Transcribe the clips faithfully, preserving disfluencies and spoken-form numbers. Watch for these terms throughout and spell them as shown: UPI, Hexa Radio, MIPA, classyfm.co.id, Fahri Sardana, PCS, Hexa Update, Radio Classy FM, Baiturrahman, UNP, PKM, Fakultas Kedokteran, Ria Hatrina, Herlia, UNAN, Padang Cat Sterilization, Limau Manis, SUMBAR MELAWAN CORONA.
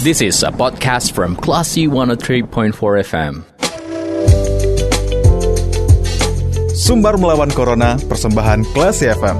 This is a podcast from Classy one oh three point four F M. Sumbar Melawan Corona, persembahan Classy F M.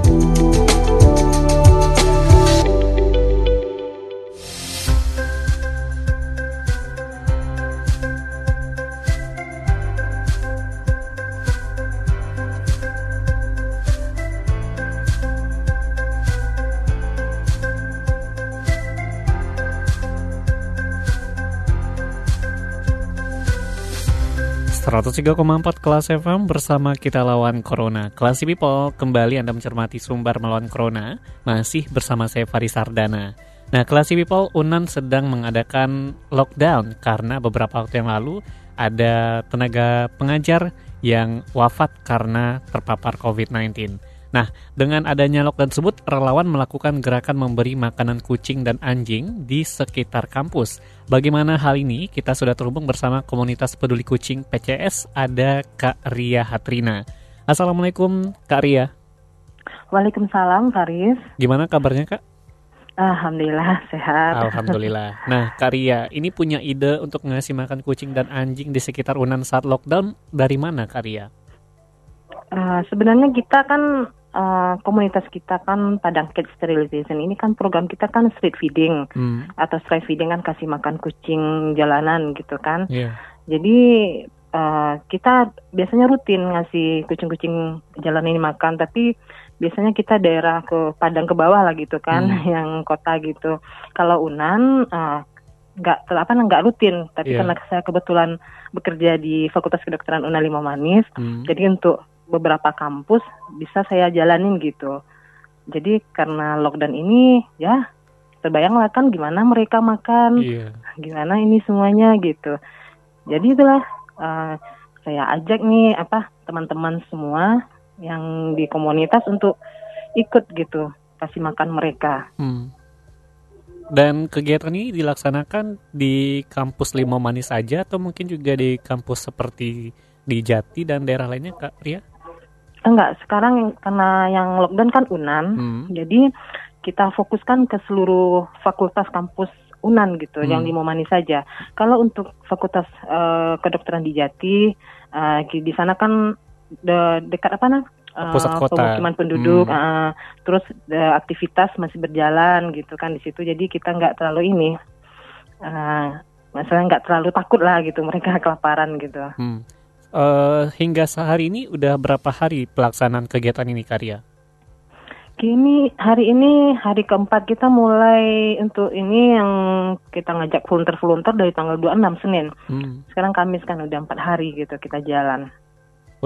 seratus tiga koma empat Kelas F M bersama kita lawan Corona. Classy People, kembali Anda mencermati Sumbar Melawan Corona, masih bersama saya Fahri Sardana. Nah, Classy People, UNAN sedang mengadakan lockdown karena beberapa waktu yang lalu ada tenaga pengajar yang wafat karena terpapar covid sembilan belas. Nah, dengan adanya lockdown tersebut, relawan melakukan gerakan memberi makanan kucing dan anjing di sekitar kampus. Bagaimana hal ini? Kita sudah terhubung bersama komunitas peduli kucing P C S, ada Kak Ria Hatrina. Assalamualaikum, Kak Ria. Waalaikumsalam, Faris. Gimana kabarnya, Kak? Alhamdulillah, sehat. Alhamdulillah. Nah, Kak Ria, ini punya ide untuk ngasih makan kucing dan anjing di sekitar UNAN saat lockdown. Dari mana, Kak Ria? Uh, sebenarnya kita kan, Uh, komunitas kita kan Padang Cat Sterilization, ini kan program kita kan street feeding hmm. atau street feeding kan kasih makan kucing jalanan gitu kan, yeah. Jadi uh, kita biasanya rutin ngasih kucing-kucing jalanan ini makan, tapi biasanya kita daerah ke Padang ke bawah lah gitu kan, hmm. yang kota gitu. Kalau UNAN uh, nggak apa nggak rutin, tapi yeah. karena saya kebetulan bekerja di Fakultas Kedokteran UNAN Limau Manis, hmm. jadi untuk beberapa kampus bisa saya jalanin gitu. Jadi karena lockdown ini ya terbayanglah kan gimana mereka makan, yeah. gimana ini semuanya gitu. Jadi itulah uh, saya ajak nih apa teman-teman semua yang di komunitas untuk ikut gitu, kasih makan mereka. Hmm. Dan kegiatan ini dilaksanakan di kampus Limau Manis aja atau mungkin juga di kampus seperti di Jati dan daerah lainnya, Kak Ria? Enggak, sekarang karena yang lockdown kan UNAN, hmm. jadi kita fokuskan ke seluruh fakultas kampus UNAN gitu, hmm. yang Limau Manis saja. Kalau untuk fakultas uh, kedokteran di Jati, uh, di sana kan de- dekat apa nah? Uh, pusat kota, pemukiman penduduk, hmm. uh, terus uh, aktivitas masih berjalan gitu kan di situ. Jadi kita nggak terlalu ini, uh, maksudnya nggak terlalu takut lah gitu mereka kelaparan gitu. Hmm. Uh, hingga sehari ini udah berapa hari pelaksanaan kegiatan ini, Kak Ria? Kini hari ini hari keempat kita mulai untuk ini yang kita ngajak volunteer-volunteer dari tanggal dua puluh enam Senin. Hmm. Sekarang Kamis kan udah empat hari gitu kita jalan.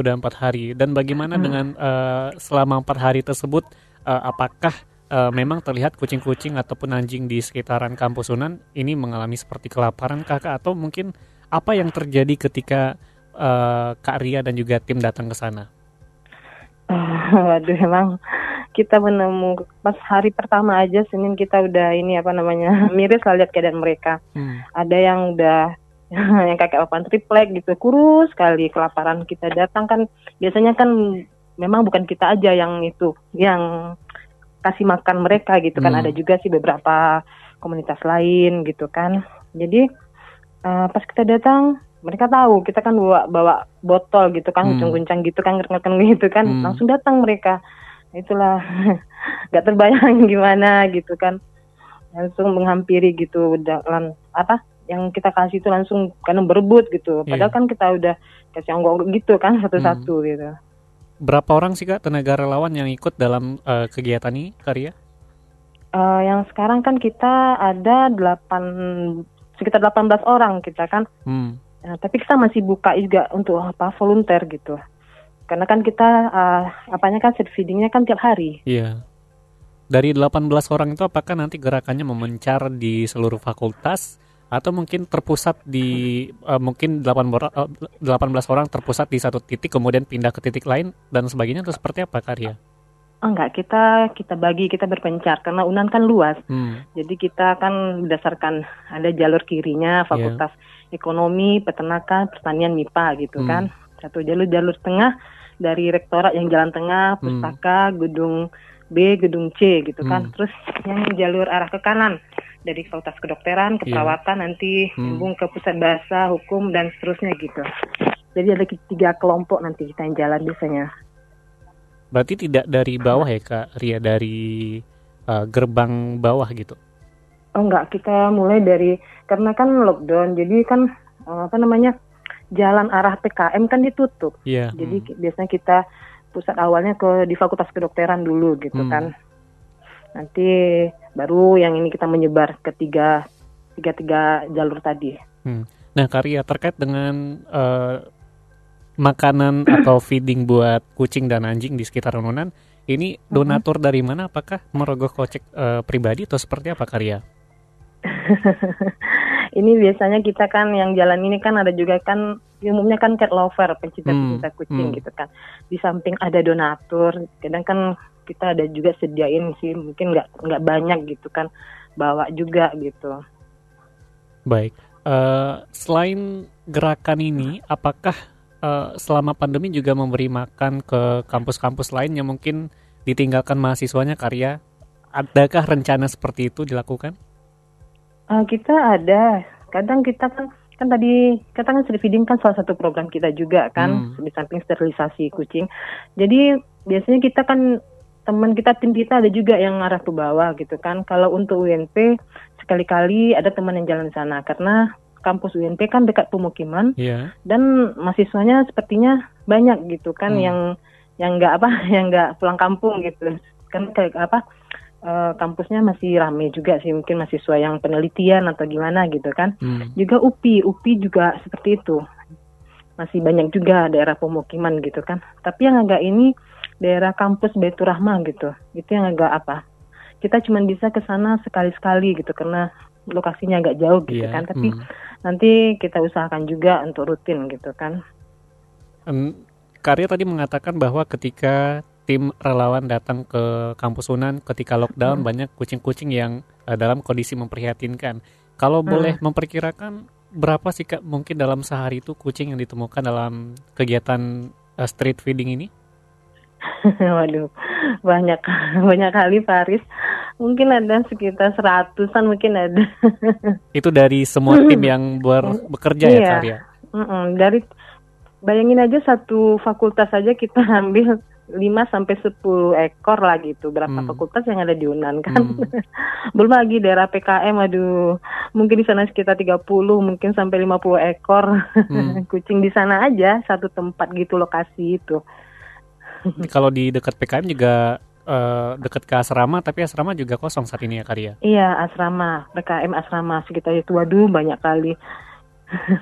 Udah empat hari. Dan bagaimana hmm. dengan uh, selama empat hari tersebut, uh, apakah uh, memang terlihat kucing-kucing ataupun anjing di sekitaran kampus UNAN ini mengalami seperti kelaparan, Kakak? Atau mungkin apa yang terjadi ketika Uh, Kak Ria dan juga tim datang ke sana? Uh, waduh, emang kita menemukan pas hari pertama aja Senin kita udah ini apa namanya miris lah lihat keadaan mereka. Hmm. Ada yang udah yang kakek papan triplek gitu kurus sekali, kelaparan. Kita datang kan biasanya kan memang bukan kita aja yang itu yang kasih makan mereka gitu kan, hmm. ada juga sih beberapa komunitas lain gitu kan. Jadi uh, pas kita datang mereka tahu, kita kan bawa, bawa botol gitu kan, hmm. guncang-guncang gitu kan, ngereng-ngereng gitu kan, hmm. langsung datang mereka. Itulah, gak terbayang gimana gitu kan. Langsung menghampiri gitu, udah, lan, apa, yang kita kasih itu langsung karena berebut gitu. Padahal yeah. kan kita udah kasih onggok gitu kan, satu-satu hmm. gitu. Berapa orang sih, Kak, tenaga relawan yang ikut dalam uh, kegiatan ini, Kak Ria? Uh, yang sekarang kan kita ada delapan, sekitar delapan belas orang kita kan. Hmm. Nah, tapi kita masih buka juga untuk apa volunteer gitu, karena kan kita uh, apanya kan feedingnya kan tiap hari. Iya. Dari delapan belas orang itu apakah nanti gerakannya memencar di seluruh fakultas atau mungkin terpusat di uh, mungkin delapan belas orang terpusat di satu titik kemudian pindah ke titik lain dan sebagainya, atau seperti apa, Kak Ria? Oh, enggak, kita kita bagi, kita berpencar karena UNAN kan luas. Hmm. Jadi kita kan berdasarkan ada jalur kirinya fakultas yeah. ekonomi, peternakan, pertanian, M I P A gitu hmm. kan. Satu jalur jalur tengah dari rektorat yang jalan tengah, pustaka, hmm. gedung B, gedung C gitu hmm. kan. Terus yang jalur arah ke kanan dari Fakultas Kedokteran, keperawatan, yeah. nanti nyambung hmm. ke pusat bahasa, hukum, dan seterusnya gitu. Jadi ada tiga kelompok nanti kita yang jalan biasanya. Berarti tidak dari bawah ya Kak Ria, dari uh, gerbang bawah gitu? Oh enggak, kita mulai dari, karena kan lockdown, jadi kan uh, apa namanya, jalan arah P K M kan ditutup. Yeah. Jadi hmm. biasanya kita pusat awalnya ke di Fakultas Kedokteran dulu gitu hmm. kan. Nanti baru yang ini kita menyebar ketiga tiga tiga jalur tadi. Hmm. Nah, Kak Ria, terkait dengan uh, makanan atau feeding buat kucing dan anjing di sekitar UNAN, ini donatur mm-hmm. dari mana? Apakah merogoh kocek uh, pribadi atau seperti apa, Kak Ria? Ini biasanya kita kan yang jalan ini kan ada juga kan umumnya kan cat lover, pencinta-pencinta hmm. kucing hmm. gitu kan. Di samping ada donatur, kadang kan kita ada juga sediain sih, mungkin nggak nggak banyak gitu kan, bawa juga gitu. Baik, uh, selain gerakan ini, apakah uh, selama pandemi juga memberi makan ke kampus-kampus lain yang mungkin ditinggalkan mahasiswanya, Kak Ria? Adakah rencana seperti itu dilakukan? Uh, kita ada, kadang kita kan kan tadi kita kan self feeding kan salah satu program kita juga kan, hmm. di samping sterilisasi kucing. Jadi biasanya kita kan teman kita, tim kita ada juga yang arah ke bawah gitu kan. Kalau untuk U N P, sekali-kali ada teman yang jalan sana. Karena kampus U N P kan dekat pemukiman, yeah. dan mahasiswanya sepertinya banyak gitu kan, hmm. yang yang nggak apa, yang nggak pulang kampung gitu. Kan kayak apa, uh, kampusnya masih ramai juga sih, mungkin mahasiswa yang penelitian atau gimana gitu kan. Hmm. Juga U P I, U P I juga seperti itu. Masih banyak juga daerah pemukiman gitu kan. Tapi yang agak ini, daerah kampus Baiturrahman gitu, itu yang agak apa, kita cuma bisa ke sana sekali-sekali gitu karena lokasinya agak jauh gitu yeah. kan, tapi mm. nanti kita usahakan juga untuk rutin gitu kan. um, Kak Ria tadi mengatakan bahwa ketika tim relawan datang ke kampus UNAN ketika lockdown, mm. banyak kucing-kucing yang uh, dalam kondisi memprihatinkan. Kalau mm. boleh memperkirakan berapa sih Kak mungkin dalam sehari itu kucing yang ditemukan dalam kegiatan uh, street feeding ini? Waduh, banyak banyak kali Faris. Mungkin ada sekitar seratusan mungkin ada. Itu dari semua tim yang ber- bekerja ya, Kak Ria? Dari, bayangin aja satu fakultas aja kita ambil lima sampai sepuluh ekor lah gitu. Berapa hmm. fakultas yang ada di UNAN kan. Hmm. Belum lagi daerah P K M, aduh. Mungkin di sana sekitar tiga puluh, mungkin sampai lima puluh ekor hmm. kucing di sana aja, satu tempat gitu, lokasi itu. Kalau di dekat P K M juga uh, dekat ke asrama, tapi asrama juga kosong saat ini ya Kak Ria? Iya, asrama, P K M asrama sekitar itu, waduh banyak kali.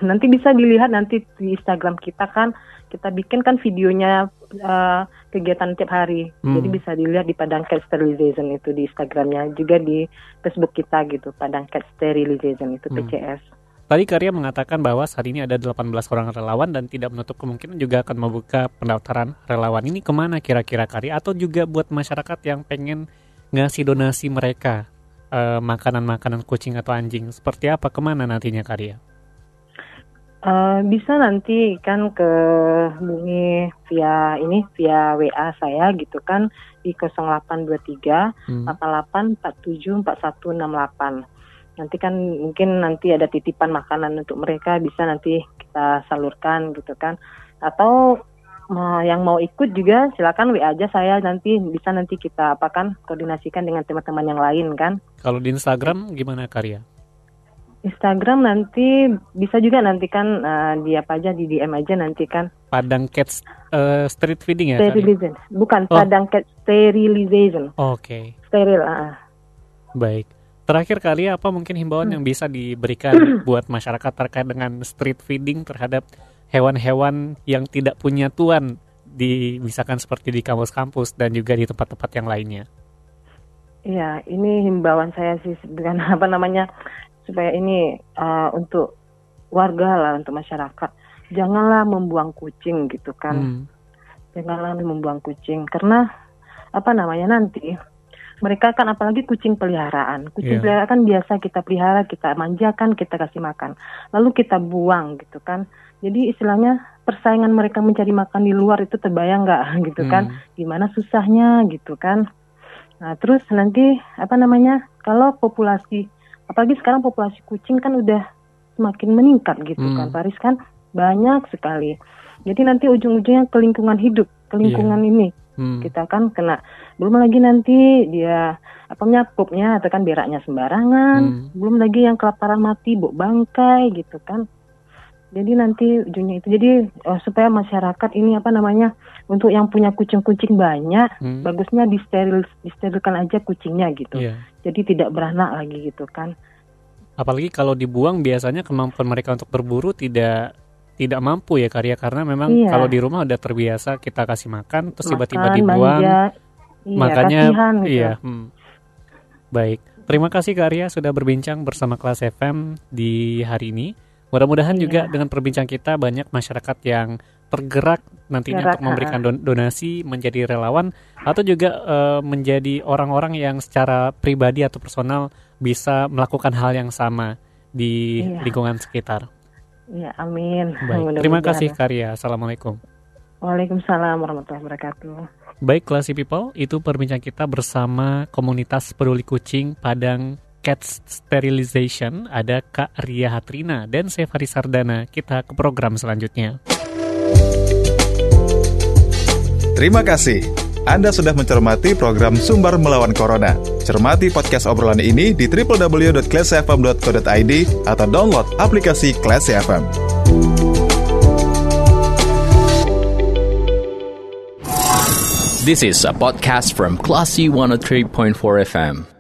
Nanti bisa dilihat nanti di Instagram kita kan, kita bikin kan videonya uh, kegiatan tiap hari. Hmm. Jadi bisa dilihat di Padang Cat Sterilization itu di Instagramnya, juga di Facebook kita gitu, Padang Cat Sterilization itu P C S. Hmm. Tadi Kak Ria mengatakan bahwa saat ini ada delapan belas orang relawan dan tidak menutup kemungkinan juga akan membuka pendaftaran relawan. Ini kemana kira-kira Kak Ria? Atau juga buat masyarakat yang pengen ngasih donasi mereka eh, makanan-makanan kucing atau anjing. Seperti apa? Kemana nantinya Kak Ria? Uh, bisa nanti kan ke hubungi via ini, via W A saya gitu kan di nol delapan dua tiga delapan delapan empat tujuh empat satu enam delapan. Nanti kan mungkin nanti ada titipan makanan untuk mereka, bisa nanti kita salurkan gitu kan. Atau yang mau ikut juga silakan W A aja saya, nanti bisa nanti kita apa kan koordinasikan dengan teman-teman yang lain kan. Kalau di Instagram gimana Kak Ria? Instagram nanti bisa juga nanti kan uh, di apa aja, di D M aja nanti kan. Padang Cat uh, Street Feeding ya? Sterilization, bukan oh. Padang Cat Sterilization. Oke. Okay. Steril. Uh. Baik. Terakhir Kak Ria, apa mungkin himbauan hmm. yang bisa diberikan buat masyarakat terkait dengan street feeding terhadap hewan-hewan yang tidak punya tuan, di, misalkan seperti di kampus-kampus dan juga di tempat-tempat yang lainnya? Ya, ini himbauan saya sih dengan apa namanya, supaya ini uh, untuk warga lah, untuk masyarakat. Janganlah membuang kucing gitu kan. Hmm. Janganlah membuang kucing, karena apa namanya nanti, mereka kan apalagi kucing peliharaan. Kucing yeah. peliharaan biasa kita pelihara, kita manjakan, kita kasih makan. Lalu kita buang gitu kan. Jadi istilahnya persaingan mereka mencari makan di luar itu terbayang nggak gitu kan. Hmm. Gimana susahnya gitu kan. Nah terus nanti apa namanya, kalau populasi Apalagi sekarang populasi kucing kan udah semakin meningkat gitu hmm. kan, Paris kan banyak sekali. Jadi nanti ujung-ujungnya ke lingkungan hidup, ke lingkungan yeah. ini hmm. kita kan kena. Belum lagi nanti dia apa nyakupnya atau kan beraknya sembarangan. Hmm. Belum lagi yang kelaparan mati, bok bangkai gitu kan. Jadi nanti ujungnya itu, jadi oh, supaya masyarakat ini apa namanya, untuk yang punya kucing-kucing banyak, hmm. bagusnya disteril, disterilkan aja kucingnya gitu. Yeah. Jadi tidak beranak lagi gitu kan. Apalagi kalau dibuang biasanya kemampuan mereka untuk berburu tidak tidak mampu ya Karya, karena memang yeah. kalau di rumah udah terbiasa kita kasih makan, terus makan, tiba-tiba dibuang, manja. Iya, makanya kasihan, gitu. Iya. Hmm. Baik, terima kasih Karya sudah berbincang bersama Class F M di hari ini. Mudah-mudahan iya. juga dengan perbincang kita banyak masyarakat yang tergerak nantinya Gerak, untuk memberikan don- donasi, menjadi relawan, atau juga uh, menjadi orang-orang yang secara pribadi atau personal bisa melakukan hal yang sama di iya. lingkungan sekitar. Iya, amin. Baik. Terima kasih Karya. Assalamualaikum. Waalaikumsalam warahmatullahi wabarakatuh. Baik, Classy People, itu perbincang kita bersama komunitas peduli kucing Padang Cat Sterilization, ada Kak Ria Hatrina dan saya Fahri Sardana. Kita ke program selanjutnya. Terima kasih. Anda sudah mencermati program Sumbar Melawan Corona. Cermati podcast obrolan ini di double-u double-u double-u dot classy f m dot co dot i d atau download aplikasi Classy F M. This is a podcast from Classy one oh three point four F M.